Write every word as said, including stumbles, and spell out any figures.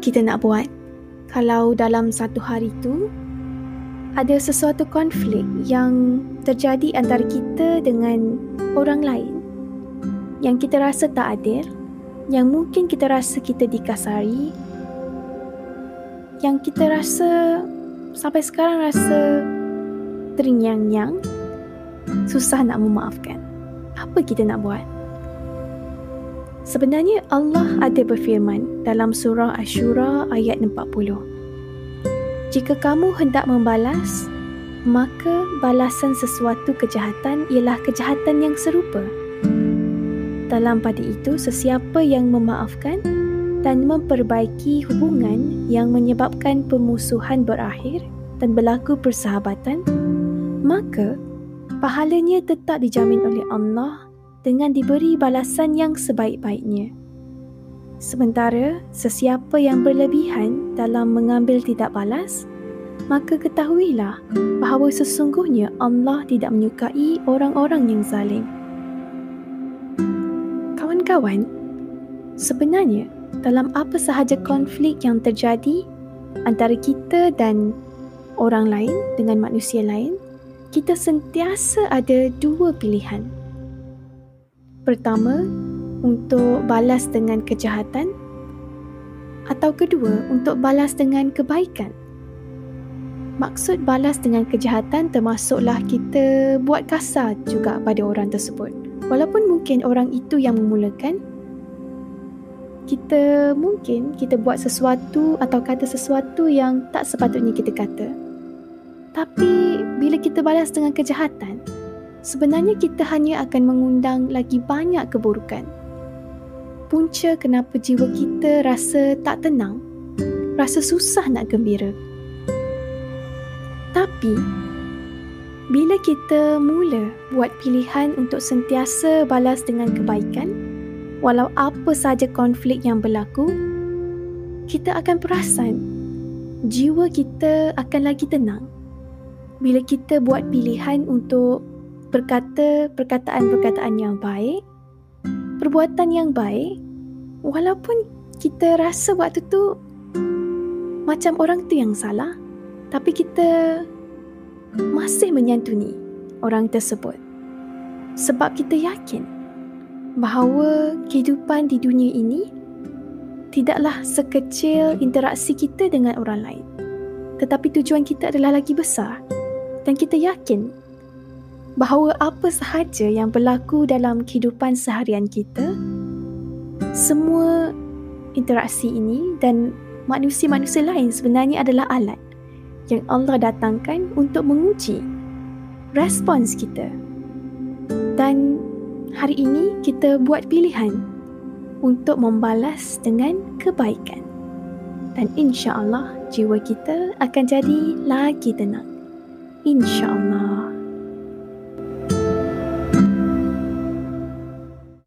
kita nak buat kalau dalam satu hari tu ada sesuatu konflik yang terjadi antara kita dengan orang lain yang kita rasa tak adil, yang mungkin kita rasa kita dikasari, yang kita rasa sampai sekarang rasa terngiang-ngiang, susah nak memaafkan. Apa kita nak buat? Sebenarnya Allah ada berfirman dalam surah Asy-Syura ayat empat puluh. Jika kamu hendak membalas, maka balasan sesuatu kejahatan ialah kejahatan yang serupa. Dalam pada itu, sesiapa yang memaafkan dan memperbaiki hubungan yang menyebabkan pemusuhan berakhir dan berlaku persahabatan, maka pahalanya tetap dijamin oleh Allah dengan diberi balasan yang sebaik-baiknya. Sementara sesiapa yang berlebihan dalam mengambil tidak balas, maka ketahuilah bahawa sesungguhnya Allah tidak menyukai orang-orang yang zalim. Kawan-kawan, sebenarnya dalam apa sahaja konflik yang terjadi antara kita dan orang lain, dengan manusia lain, kita sentiasa ada dua pilihan. Pertama, untuk balas dengan kejahatan, atau kedua, untuk balas dengan kebaikan. Maksud balas dengan kejahatan termasuklah kita buat kasar juga pada orang tersebut. Walaupun mungkin orang itu yang memulakan, kita mungkin kita buat sesuatu atau kata sesuatu yang tak sepatutnya kita kata. Tapi bila kita balas dengan kejahatan, sebenarnya kita hanya akan mengundang lagi banyak keburukan. Punca kenapa jiwa kita rasa tak tenang, rasa susah nak gembira. Tapi, bila kita mula buat pilihan untuk sentiasa balas dengan kebaikan, walau apa sahaja konflik yang berlaku, kita akan perasan jiwa kita akan lagi tenang. Bila kita buat pilihan untuk berkata perkataan-perkataan yang baik, perbuatan yang baik, walaupun kita rasa waktu tu macam orang tu yang salah, tapi kita masih menyantuni orang tersebut. Sebab kita yakin bahawa kehidupan di dunia ini tidaklah sekecil interaksi kita dengan orang lain. Tetapi tujuan kita adalah lagi besar, dan kita yakin bahawa apa sahaja yang berlaku dalam kehidupan seharian kita, semua interaksi ini dan manusia-manusia lain sebenarnya adalah alat yang Allah datangkan untuk menguji respons kita. Dan hari ini kita buat pilihan untuk membalas dengan kebaikan. Dan insya Allah jiwa kita akan jadi lagi tenang. Insya Allah.